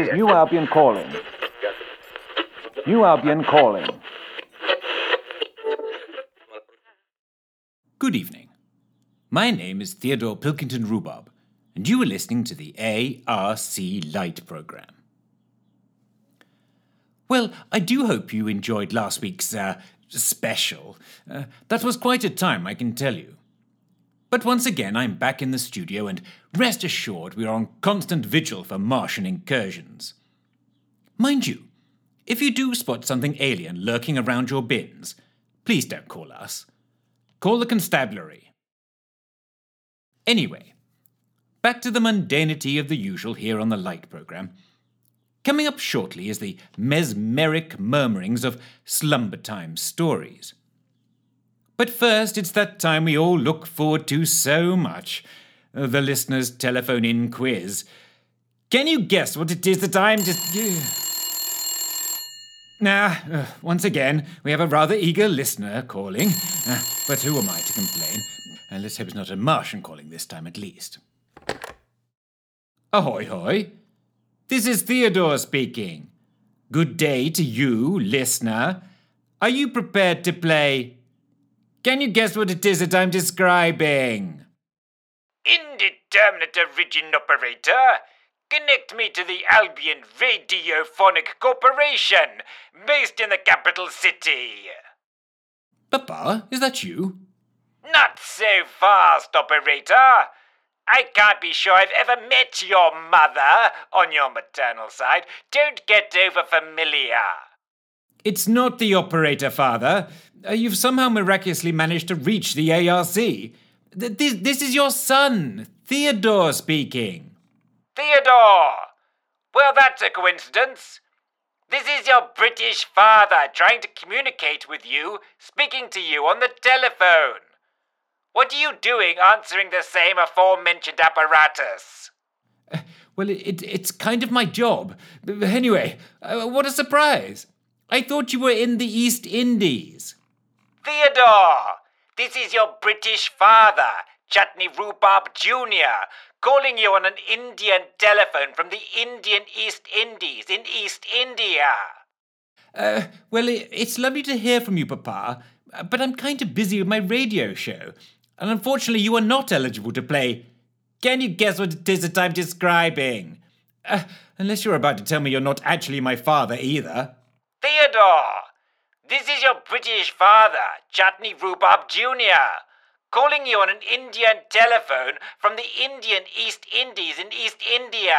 is New Albion calling. New Albion calling. Good evening. My name is Theodore Pilkington-Rubarb, and you are listening to the ARC Light program. Well, I do hope you enjoyed last week's special. That was quite a time, I can tell you. But once again, I'm back in the studio, and rest assured we are on constant vigil for Martian incursions. Mind you, if you do spot something alien lurking around your bins, please don't call us. Call the constabulary. Anyway, back to the mundanity of the usual here on the Light programme. Coming up shortly is the mesmeric murmurings of slumber time stories. But first, it's that time we all look forward to so much. The listener's telephone-in quiz. Can you guess what it is that I'm just... Now, once again, we have a rather eager listener calling. But who am I to complain? Let's hope it's not a Martian calling this time, at least. Ahoy, hoy. This is Theodore speaking. Good day to you, listener. Are you prepared to play... Can you guess what it is that I'm describing? Indeterminate origin operator, connect me to the Albion Radiophonic Corporation, based in the capital city. Papa, is that you? Not so fast, operator. I can't be sure I've ever met your mother on your maternal side. Don't get over familiar. It's not the operator, Father. You've somehow miraculously managed to reach the ARC. This is your son, Theodore speaking. Theodore! Well, that's a coincidence. This is your British father trying to communicate with you, speaking to you on the telephone. What are you doing answering the same aforementioned apparatus? Well, it's kind of my job. Anyway, what a surprise. I thought you were in the East Indies. Theodore, this is your British father, Chutney Rhubarb Junior, calling you on an Indian telephone from the Indian East Indies in East India. Well, it's lovely to hear from you, Papa, but I'm kind of busy with my radio show, and unfortunately you are not eligible to play. Can you guess what it is that I'm describing? Unless you're about to tell me you're not actually my father either. Theodore, this is your British father, Chutney Rhubarb Junior, calling you on an Indian telephone from the Indian East Indies in East India.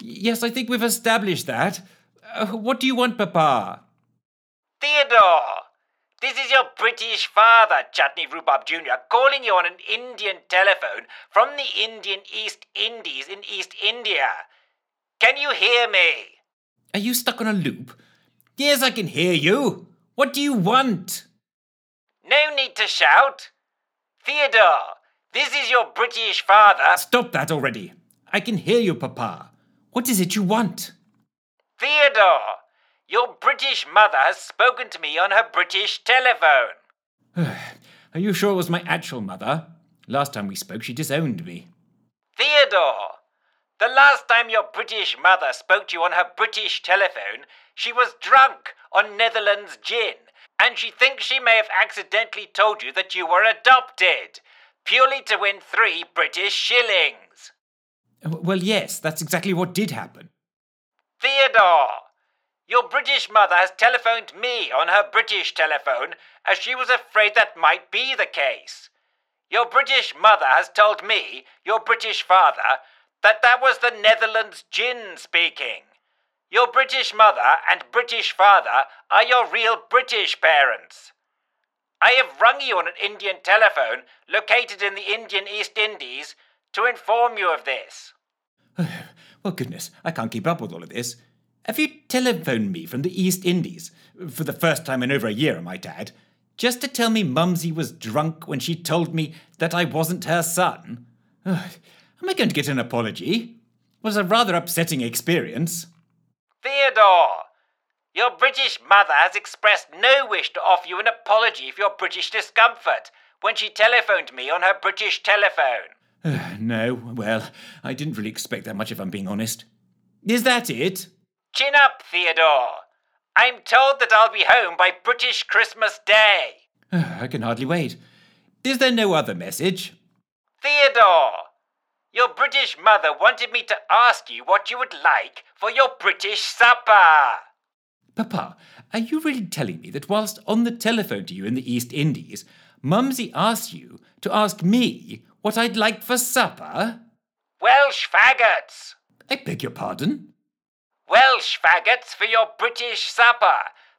Yes, I think we've established that. What do you want, Papa? Theodore, this is your British father, Chutney Rhubarb Junior, calling you on an Indian telephone from the Indian East Indies in East India. Can you hear me? Are you stuck on a loop? Yes, I can hear you. What do you want? No need to shout. Theodore, this is your British father. Stop that already. I can hear you, Papa. What is it you want? Theodore, your British mother has spoken to me on her British telephone. Are you sure it was my actual mother? Last time we spoke, she disowned me. Theodore, the last time your British mother spoke to you on her British telephone, she was drunk on Netherlands gin, and she thinks she may have accidentally told you that you were adopted, purely to win 3 British shillings. Well, yes, that's exactly what did happen. Theodore, your British mother has telephoned me on her British telephone, as she was afraid that might be the case. Your British mother has told me, your British father, that was the Netherlands gin speaking. Your British mother and British father are your real British parents. I have rung you on an Indian telephone located in the Indian East Indies to inform you of this. Well, goodness, I can't keep up with all of this. Have you telephoned me from the East Indies, for the first time in over a year, am I, Dad, just to tell me Mumsy was drunk when she told me that I wasn't her son? Am I going to get an apology? It was a rather upsetting experience. Theodore, your British mother has expressed no wish to offer you an apology for your British discomfort when she telephoned me on her British telephone. No, well, I didn't really expect that much if I'm being honest. Is that it? Chin up, Theodore. I'm told that I'll be home by British Christmas Day. I can hardly wait. Is there no other message? Theodore, your British mother wanted me to ask you what you would like for your British supper. Papa, are you really telling me that whilst on the telephone to you in the East Indies, Mumsy asked you to ask me what I'd like for supper? Welsh faggots. I beg your pardon? Welsh faggots for your British supper.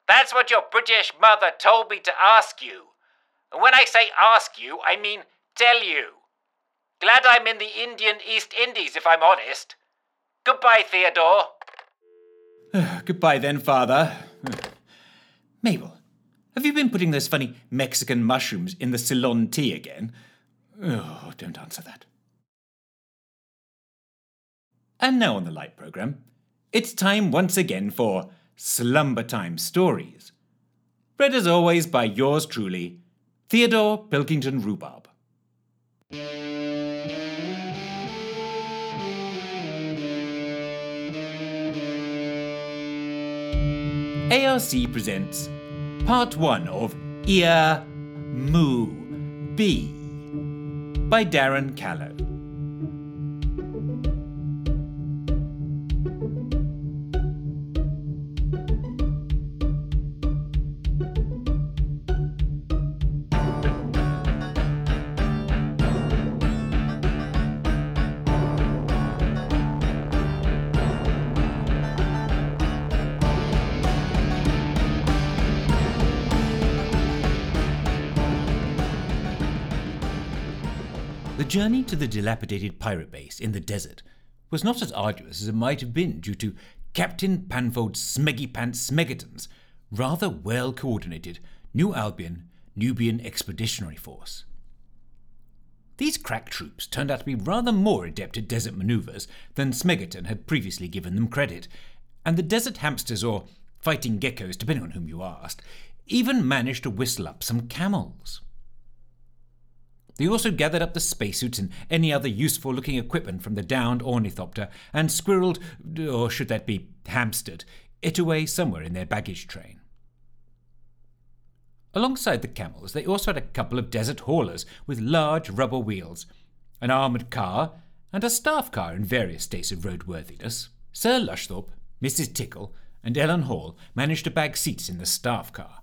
That's what your British mother told me to ask you. And when I say ask you, I mean tell you. Glad I'm in the Indian East Indies, if I'm honest. Goodbye, Theodore. Goodbye then, Father. Mabel, have you been putting those funny Mexican mushrooms in the Ceylon tea again? Oh, don't answer that. And now on the Light programme, it's time once again for Slumber Time Stories, read as always by yours truly, Theodore Pilkington-Rubarb. ARC presents Part 1 of Ear Moo Bee by Darren Callow. The journey to the dilapidated pirate base in the desert was not as arduous as it might have been due to Captain Panfold's Smeggypants Smegatons' rather well-coordinated New Albion Nubian Expeditionary Force. These crack troops turned out to be rather more adept at desert manoeuvres than Smegaton had previously given them credit, and the desert hamsters or fighting geckos, depending on whom you asked, even managed to whistle up some camels. They also gathered up the spacesuits and any other useful-looking equipment from the downed ornithopter and squirreled, or should that be hamstered, it away somewhere in their baggage train. Alongside the camels, they also had a couple of desert haulers with large rubber wheels, an armoured car, and a staff car in various states of roadworthiness. Sir Lushthorpe, Mrs. Tickle, and Ellen Hall managed to bag seats in the staff car.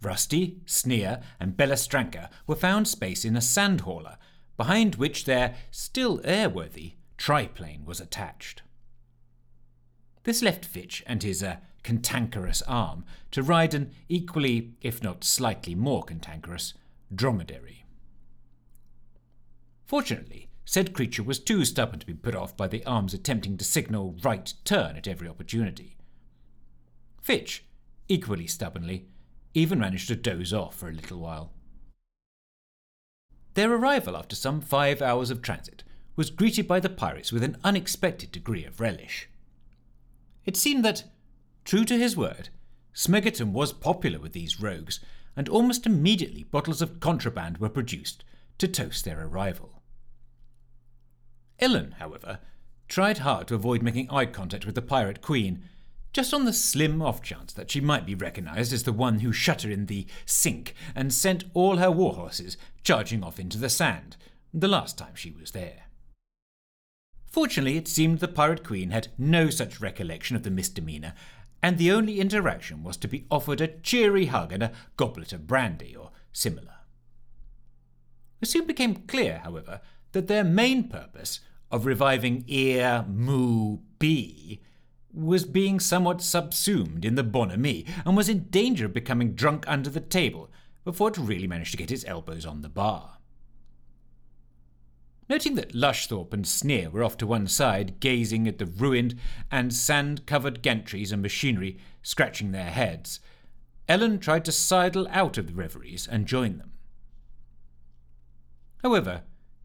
Rusty, Sneer, and Bella Stranka were found space in a sand hauler, behind which their still airworthy triplane was attached. This left Fitch and his cantankerous arm to ride an equally, if not slightly more cantankerous, dromedary. Fortunately, said creature was too stubborn to be put off by the arm's attempting to signal right turn at every opportunity. Fitch, equally stubbornly, even managed to doze off for a little while. Their arrival after some 5 hours of transit was greeted by the pirates with an unexpected degree of relish. It seemed that, true to his word, Smegerton was popular with these rogues, and almost immediately bottles of contraband were produced to toast their arrival. Ellen, however, tried hard to avoid making eye contact with the pirate queen, just on the slim off chance that she might be recognised as the one who shut her in the sink and sent all her warhorses charging off into the sand, the last time she was there. Fortunately, it seemed the pirate queen had no such recollection of the misdemeanour, and the only interaction was to be offered a cheery hug and a goblet of brandy or similar. It soon became clear, however, that their main purpose of reviving Ear Moo Bee was being somewhat subsumed in the bonhomie and was in danger of becoming drunk under the table before it really managed to get its elbows on the bar. Noting that Lushthorpe and Sneer were off to one side, gazing at the ruined and sand-covered gantries and machinery scratching their heads, Ellen tried to sidle out of the reveries and join them. However,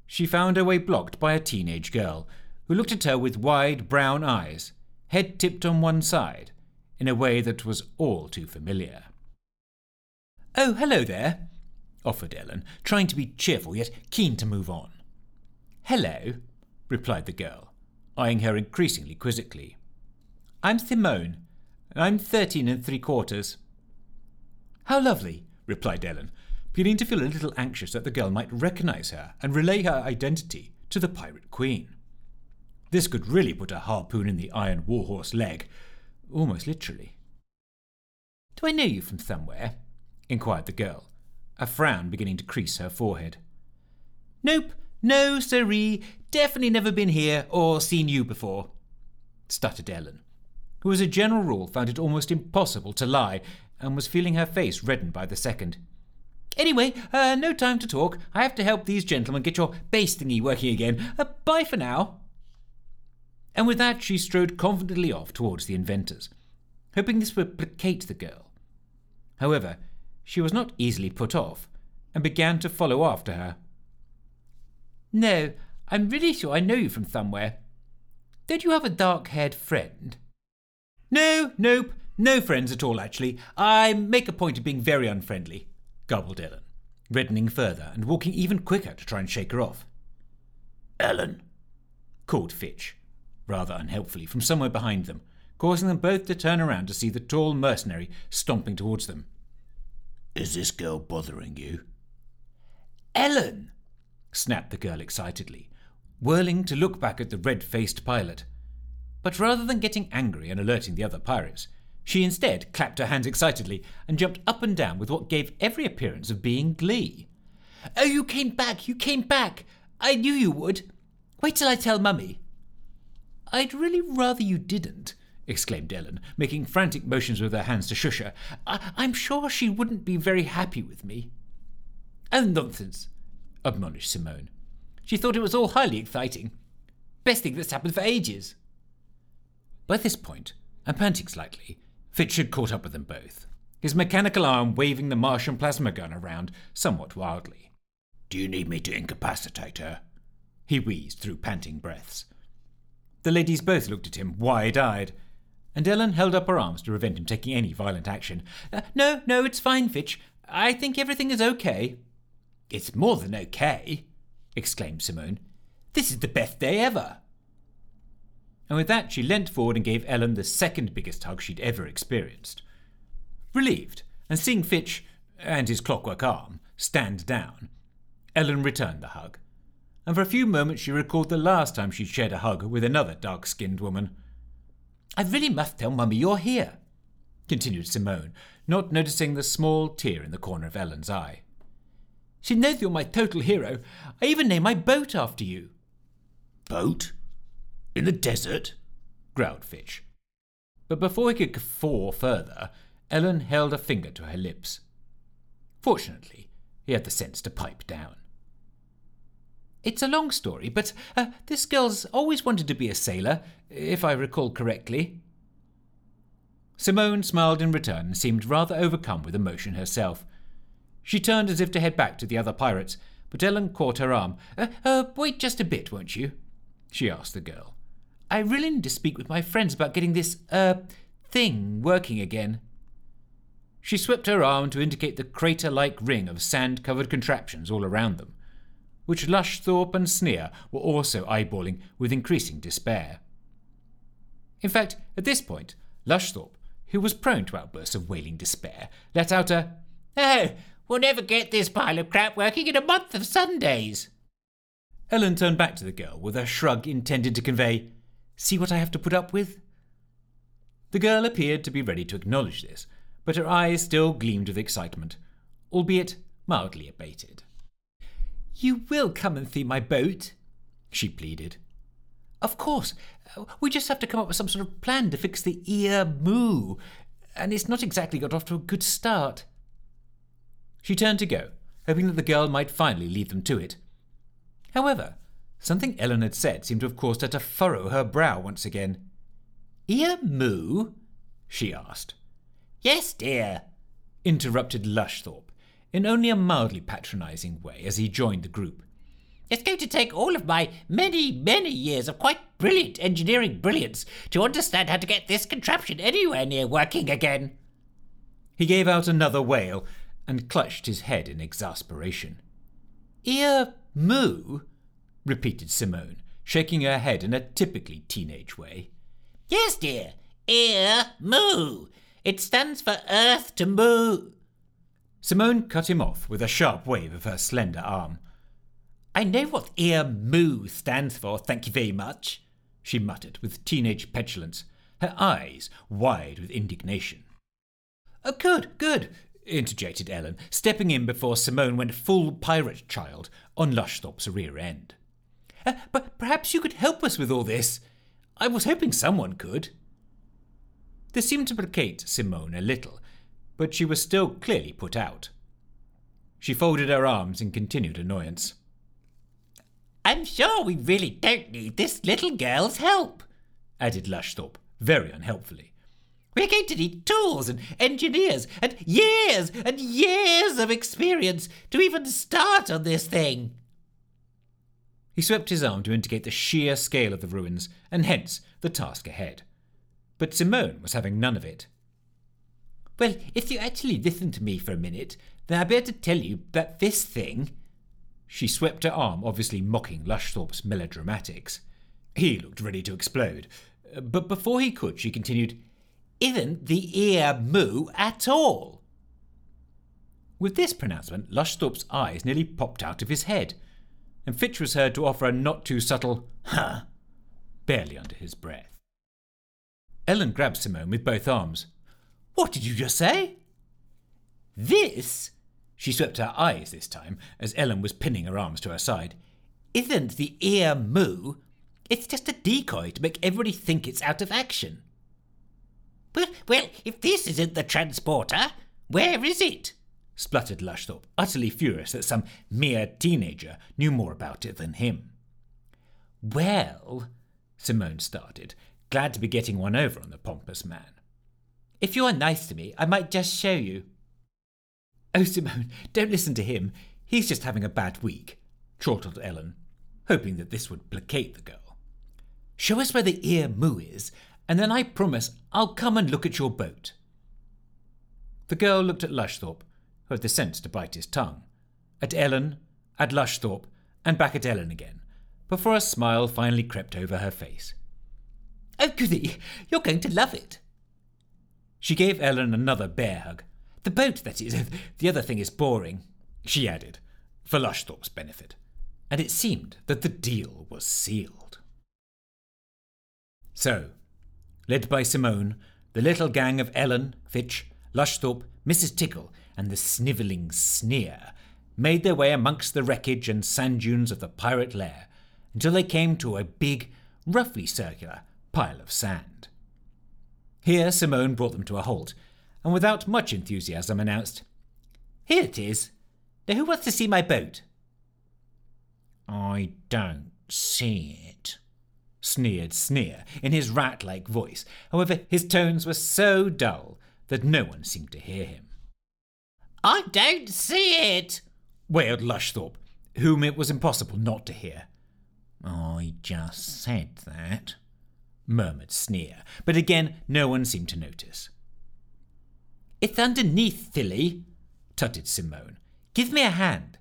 she found her way blocked by a teenage girl who looked at her with wide brown eyes, head tipped on one side, in a way that was all too familiar. "Oh, hello there," offered Ellen, trying to be cheerful yet keen to move on. "Hello," replied the girl, eyeing her increasingly quizzically. I'm Simone. I'm 13 3/4. How lovely, replied Ellen, beginning to feel a little anxious that the girl might recognise her and relay her identity to the Pirate Queen. This could really put a harpoon in the iron warhorse leg, almost literally. Do I know you from somewhere? Inquired the girl, a frown beginning to crease her forehead. Nope, no siree, definitely never been here or seen you before, stuttered Ellen, who as a general rule found it almost impossible to lie and was feeling her face reddened by the second. Anyway, no time to talk. I have to help these gentlemen get your base thingy working again. Bye for now. And with that she strode confidently off towards the inventors, hoping this would placate the girl. However, she was not easily put off and began to follow after her. No, I'm really sure I know you from somewhere. Don't you have a dark-haired friend? No friends at all, actually. I make a point of being very unfriendly, gobbled Ellen, reddening further and walking even quicker to try and shake her off. Ellen, called Fitch, rather unhelpfully, from somewhere behind them, causing them both to turn around to see the tall mercenary stomping towards them. Is this girl bothering you? Ellen, snapped the girl excitedly, whirling to look back at the red-faced pilot. But rather than getting angry and alerting the other pirates, she instead clapped her hands excitedly and jumped up and down with what gave every appearance of being glee. Oh, you came back. I knew you would. Wait till I tell Mummy. I'd really rather you didn't, exclaimed Ellen, making frantic motions with her hands to shush her. I'm sure she wouldn't be very happy with me. Oh, nonsense, admonished Simone. She thought it was all highly exciting. Best thing that's happened for ages. By this point, and panting slightly, Fitch had caught up with them both, his mechanical arm waving the Martian plasma gun around somewhat wildly. Do you need me to incapacitate her? He wheezed through panting breaths. The ladies both looked at him wide-eyed, and Ellen held up her arms to prevent him taking any violent action. No, it's fine, Fitch. I think everything is okay. It's more than okay, exclaimed Simone. This is the best day ever. And with that she leant forward and gave Ellen the second biggest hug she'd ever experienced. Relieved, and seeing Fitch and his clockwork arm stand down, Ellen returned the hug, and for a few moments she recalled the last time she'd shared a hug with another dark-skinned woman. I really must tell Mummy you're here, continued Simone, not noticing the small tear in the corner of Ellen's eye. She knows you're my total hero. I even named my boat after you. Boat? In the desert? Growled Fitch. But before he could guffaw further, Ellen held a finger to her lips. Fortunately, he had the sense to pipe down. It's a long story, but this girl's always wanted to be a sailor, if I recall correctly. Simone smiled in return and seemed rather overcome with emotion herself. She turned as if to head back to the other pirates, but Ellen caught her arm. Wait just a bit, won't you? She asked the girl. I really need to speak with my friends about getting this, thing working again. She swept her arm to indicate the crater-like ring of sand-covered contraptions all around them, which Lushthorpe and Sneer were also eyeballing with increasing despair. In fact, at this point, Lushthorpe, who was prone to outbursts of wailing despair, let out a, Oh, we'll never get this pile of crap working in a month of Sundays. Ellen turned back to the girl with a shrug intended to convey, See what I have to put up with? The girl appeared to be ready to acknowledge this, but her eyes still gleamed with excitement, albeit mildly abated. You will come and see my boat, she pleaded. Of course, we just have to come up with some sort of plan to fix the ear moo, and it's not exactly got off to a good start. She turned to go, hoping that the girl might finally lead them to it. However, something Ellen had said seemed to have caused her to furrow her brow once again. Ear moo? She asked. Yes, dear, interrupted Lushthorpe, in only a mildly patronising way as he joined the group. It's going to take all of my many, many years of quite brilliant engineering brilliance to understand how to get this contraption anywhere near working again. He gave out another wail and clutched his head in exasperation. Ear moo? Repeated Simone, shaking her head in a typically teenage way. Yes, dear, Ear Moo. It stands for Earth to Moo. Simone cut him off with a sharp wave of her slender arm. I know what Ear Moo stands for, thank you very much, she muttered with teenage petulance, her eyes wide with indignation. Oh, good, interjected Ellen, stepping in before Simone went full pirate child on Lushthorpe's rear end. But perhaps you could help us with all this. I was hoping someone could. This seemed to placate Simone a little, but she was still clearly put out. She folded her arms in continued annoyance. I'm sure we really don't need this little girl's help, added Lushthorpe, very unhelpfully. We're going to need tools and engineers and years of experience to even start on this thing. He swept his arm to indicate the sheer scale of the ruins and hence the task ahead. But Simone was having none of it. Well, if you actually listen to me for a minute, then I better tell you that this thing... She swept her arm, obviously mocking Lushthorpe's melodramatics. He looked ready to explode, but before he could, she continued, isn't the ear moo at all. With this pronouncement, Lushthorpe's eyes nearly popped out of his head, and Fitch was heard to offer a not-too-subtle, huh, barely under his breath. Ellen grabbed Simone with both arms. What did you just say? This, she swept her eyes this time, as Ellen was pinning her arms to her side, isn't the ear moo. It's just a decoy to make everybody think it's out of action. Well, if this isn't the transporter, where is it? Spluttered Lushthorpe, utterly furious that some mere teenager knew more about it than him. Well, Simone started, glad to be getting one over on the pompous man. If you are nice to me, I might just show you. Oh, Simone, don't listen to him. He's just having a bad week, chortled Ellen, hoping that this would placate the girl. Show us where the ear moo is, and then I promise I'll come and look at your boat. The girl looked at Lushthorpe, who had the sense to bite his tongue, at Ellen, at Lushthorpe, and back at Ellen again, before a smile finally crept over her face. Oh, goody, you're going to love it. She gave Ellen another bear hug. The boat, that is, the other thing is boring, she added, for Lushthorpe's benefit, and it seemed that the deal was sealed. So, led by Simone, the little gang of Ellen, Fitch, Lushthorpe, Mrs. Tickle, and the snivelling sneer made their way amongst the wreckage and sand dunes of the pirate lair until they came to a big, roughly circular pile of sand. Here Simone brought them to a halt, and without much enthusiasm announced, Here it is. Now who wants to see my boat? I don't see it, sneered Sneer in his rat-like voice. However, his tones were so dull that no one seemed to hear him. I don't see it, wailed Lushthorpe, whom it was impossible not to hear. I just said that, murmured Sneer, but again no one seemed to notice. It's underneath, silly, tutted Simone. Give me a hand.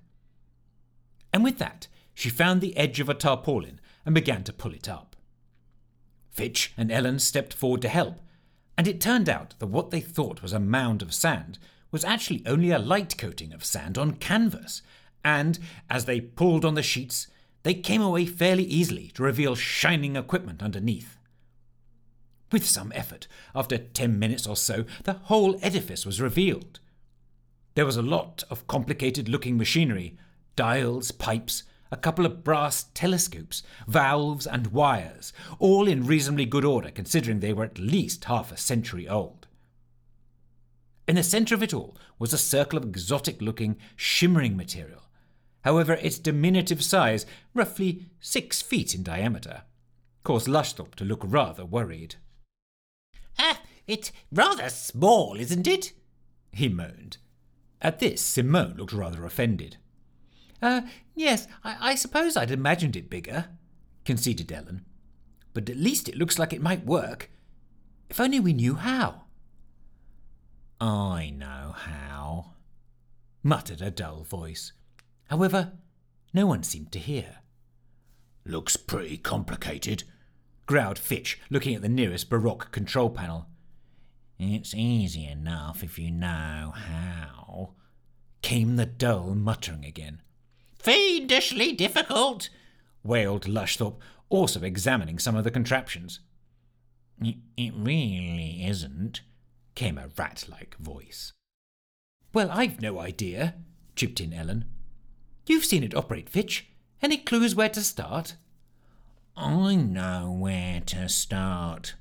And with that, she found the edge of a tarpaulin and began to pull it up. Fitch and Ellen stepped forward to help, and it turned out that what they thought was a mound of sand was actually only a light coating of sand on canvas, and, as they pulled on the sheets, they came away fairly easily to reveal shining equipment underneath. With some effort, after 10 minutes or so, the whole edifice was revealed. There was a lot of complicated-looking machinery, dials, pipes, a couple of brass telescopes, valves and wires, all in reasonably good order considering they were at least half a century old. In the centre of it all was a circle of exotic-looking, shimmering material. However, its diminutive size, roughly 6 feet in diameter, caused Lushthorpe to look rather worried. It's rather small, isn't it? He moaned. At this, Simone looked rather offended. Yes, I suppose I'd imagined it bigger, conceded Ellen. But at least it looks like it might work. If only we knew how. I know how, muttered a dull voice. However, no one seemed to hear. Looks pretty complicated, growled Fitch, looking at the nearest baroque control panel. "It's easy enough if you know how," came the dull muttering again. "Fiendishly difficult," wailed Lushthorpe, also examining some of the contraptions. "It really isn't," came a rat-like voice. "Well, I've no idea," chipped in Ellen. "You've seen it operate, Fitch. Any clues where to start?" "I know where to start,"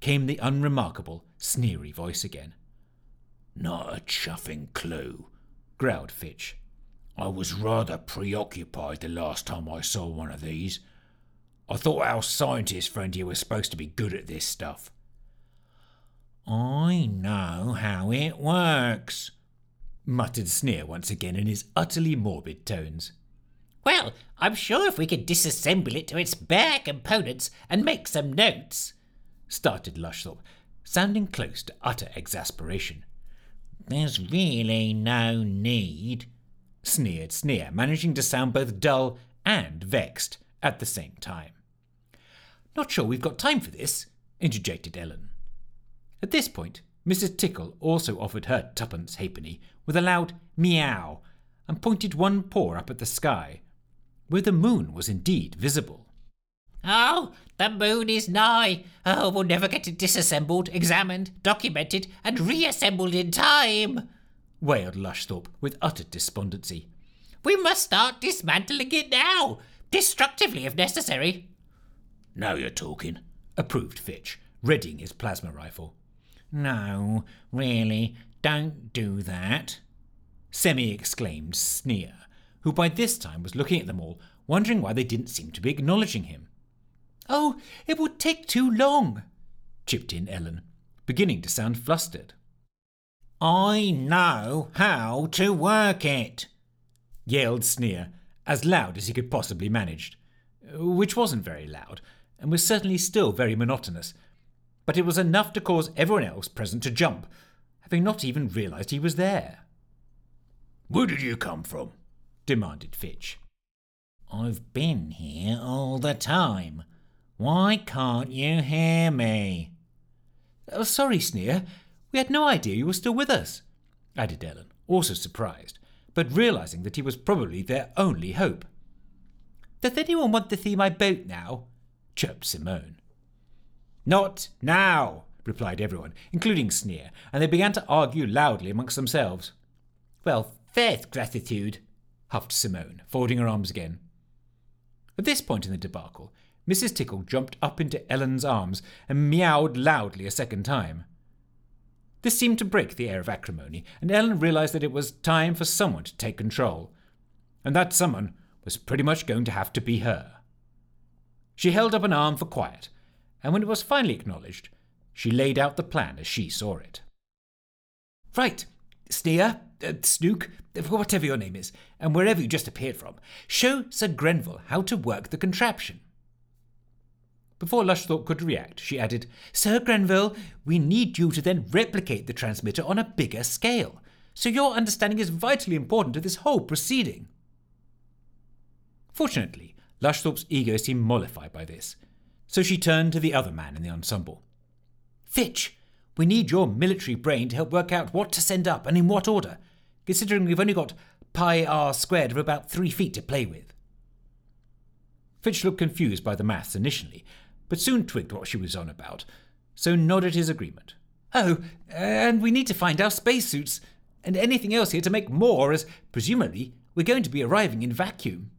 came the unremarkable, sneery voice again. "Not a chuffing clue," growled Fitch. "I was rather preoccupied the last time I saw one of these. I thought our scientist friend here was supposed to be good at this stuff." "I know how it works," muttered Sneer once again in his utterly morbid tones. "Well, I'm sure if we could disassemble it to its bare components and make some notes," started Lushthorpe, sounding close to utter exasperation. "There's really no need," sneered Sneer, managing to sound both dull and vexed at the same time. "Not sure we've got time for this," interjected Ellen. At this point, Mrs. Tickle also offered her tuppence halfpenny with a loud meow and pointed one paw up at the sky, where the moon was indeed visible. "Oh, the moon is nigh! Oh, we'll never get it disassembled, examined, documented, and reassembled in time!" wailed Lushthorpe with utter despondency. "We must start dismantling it now, destructively if necessary." "Now you're talking," approved Fitch, readying his plasma rifle. "No, really, don't do that," semi-exclaimed Sneer, who by this time was looking at them all, wondering why they didn't seem to be acknowledging him. "Oh, it would take too long," chipped in Ellen, beginning to sound flustered. "I know how to work it," yelled Sneer, as loud as he could possibly manage, which wasn't very loud, and was certainly still very monotonous, but it was enough to cause everyone else present to jump, having not even realised he was there. "Where did you come from?" demanded Fitch. "I've been here all the time. Why can't you hear me?" "Oh, sorry, Sneer. We had no idea you were still with us," added Ellen, also surprised, but realising that he was probably their only hope. "Does anyone want to see my boat now?" chirped Simone. "Not now," replied everyone, including Sneer, and they began to argue loudly amongst themselves. "Well, there's gratitude," huffed Simone, folding her arms again. At this point in the debacle, Mrs. Tickle jumped up into Ellen's arms and meowed loudly a second time. This seemed to break the air of acrimony, and Ellen realised that it was time for someone to take control, and that someone was pretty much going to have to be her. She held up an arm for quiet, and when it was finally acknowledged, she laid out the plan as she saw it. "Right, Sneer, Snook, whatever your name is, and wherever you just appeared from, show Sir Grenville how to work the contraption." Before Lushthorpe could react, she added, "Sir Grenville, we need you to then replicate the transmitter on a bigger scale, so your understanding is vitally important to this whole proceeding." Fortunately, Lushthorpe's ego seemed mollified by this, so she turned to the other man in the ensemble. "Fitch, we need your military brain to help work out what to send up and in what order, considering we've only got pi r squared of about 3 feet to play with." Fitch looked confused by the maths initially, but soon twigged what she was on about, so nodded his agreement. "Oh, and we need to find our spacesuits, and anything else here to make more, as presumably we're going to be arriving in vacuum."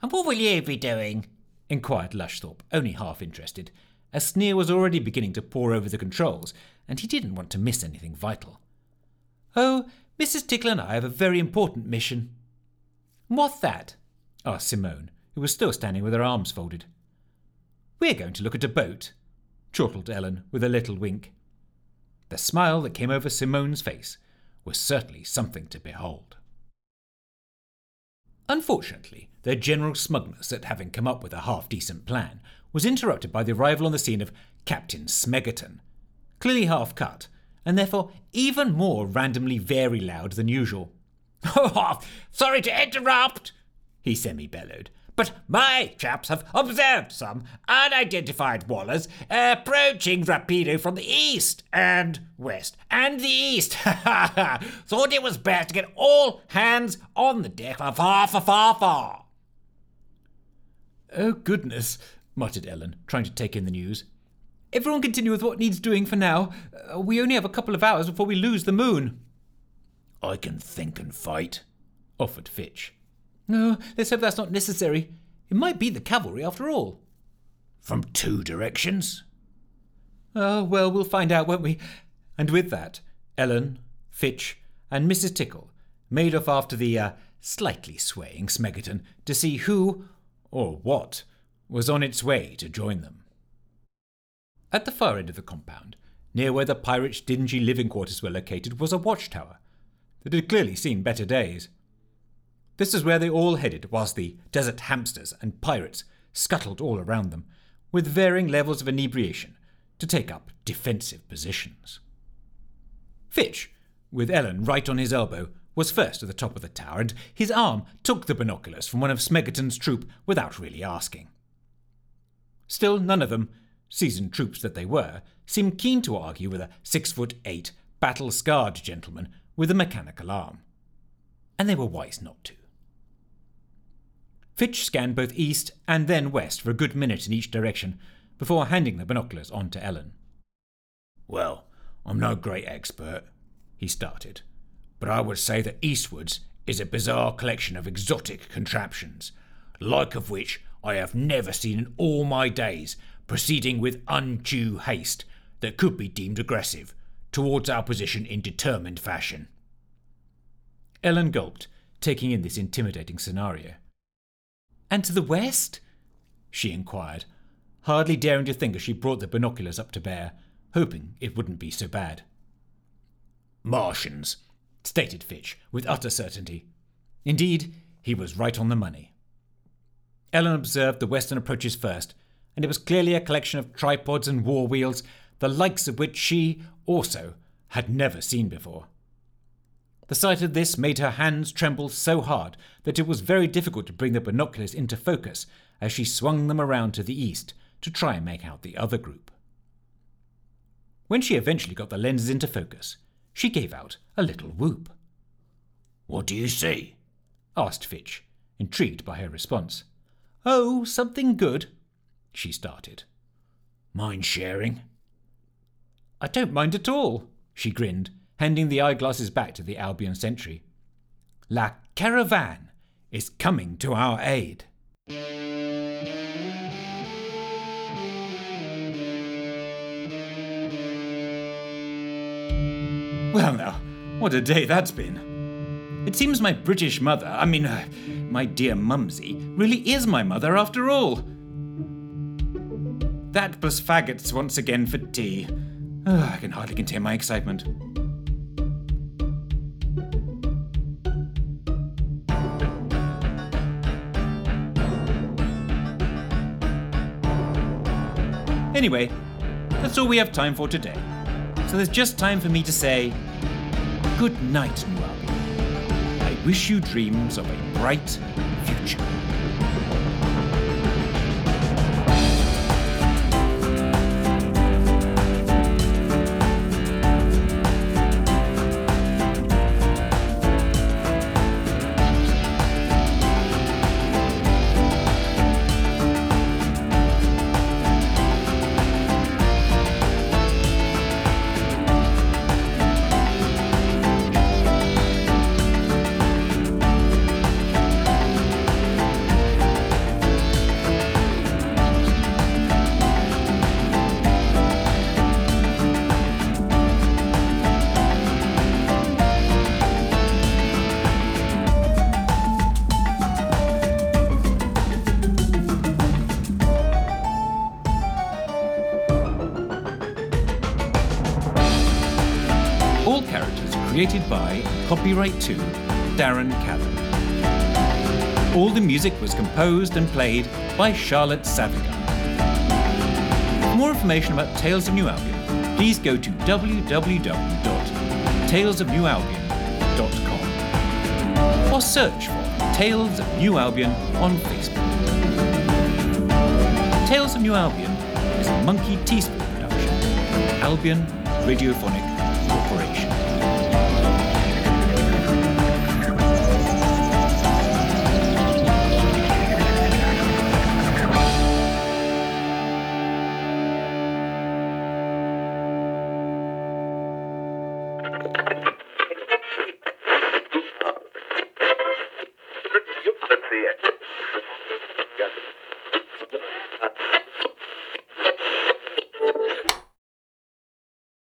"And what will you be doing?" inquired Lushthorpe, only half interested, as Sneer was already beginning to pore over the controls, and he didn't want to miss anything vital. "Oh, Mrs. Tickle and I have a very important mission." "What's that?" asked Simone, who was still standing with her arms folded. "We're going to look at a boat," chortled Ellen with a little wink. The smile that came over Simone's face was certainly something to behold. Unfortunately, their general smugness at having come up with a half-decent plan was interrupted by the arrival on the scene of Captain Smegerton, clearly half-cut, and therefore even more randomly very loud than usual. "Sorry to interrupt," he semi-bellowed, But my chaps have observed some unidentified wallers approaching Rapido from the east and west and the east. Thought it was best to get all hands on the deck for far. Oh, goodness, muttered Ellen, trying to take in the news. Everyone continue with what needs doing for now. We only have a couple of hours before we lose the moon. I can think and fight, offered Fitch. No, let's hope that's not necessary. It might be the cavalry after all. From two directions? Oh, well, we'll find out, won't we? And with that, Ellen, Fitch, and Mrs. Tickle made off after the slightly swaying Smegerton to see who, or what, was on its way to join them. At the far end of the compound, near where the pirates' dingy living quarters were located, was a watchtower that had clearly seen better days. This is where they all headed, whilst the desert hamsters and pirates scuttled all around them, with varying levels of inebriation, to take up defensive positions. Fitch, with Ellen right on his elbow, was first at the top of the tower, and his arm took the binoculars from one of Smegaton's troop without really asking. Still, none of them, seasoned troops that they were, seemed keen to argue with a 6'8", battle-scarred gentleman with a mechanical arm. And they were wise not to. Fitch scanned both east and then west for a good minute in each direction before handing the binoculars on to Ellen. Well, I'm no great expert, he started, but I would say that eastwards is a bizarre collection of exotic contraptions, like of which I have never seen in all my days, proceeding with undue haste that could be deemed aggressive towards our position in determined fashion. Ellen gulped, taking in this intimidating scenario. And to the west? She inquired, hardly daring to think as she brought the binoculars up to bear, hoping it wouldn't be so bad. Martians, stated Fitch with utter certainty. Indeed, he was right on the money. Ellen observed the western approaches first, and it was clearly a collection of tripods and war wheels, the likes of which she, also, had never seen before. The sight of this made her hands tremble so hard that it was very difficult to bring the binoculars into focus as she swung them around to the east to try and make out the other group. When she eventually got the lenses into focus, she gave out a little whoop. What do you see? Asked Fitch, intrigued by her response. Oh, something good, she started. Mind sharing? I don't mind at all, she grinned, handing the eyeglasses back to the Albion sentry. La Caravane is coming to our aid. Well now, what a day that's been. It seems my British mother, my dear Mumsy, really is my mother after all. That plus faggots once again for tea. Oh, I can hardly contain my excitement. Anyway, that's all we have time for today. So there's just time for me to say, good night, New Albion. I wish you dreams of a bright future. Created by and copyright to Darren Callow. All the music was composed and played by Charlotte Savica. For more information about Tales of New Albion, please go to www.talesofnewalbion.com or search for Tales of New Albion on Facebook. Tales of New Albion is a Monkey Teaspoon production, Albion Radiophonic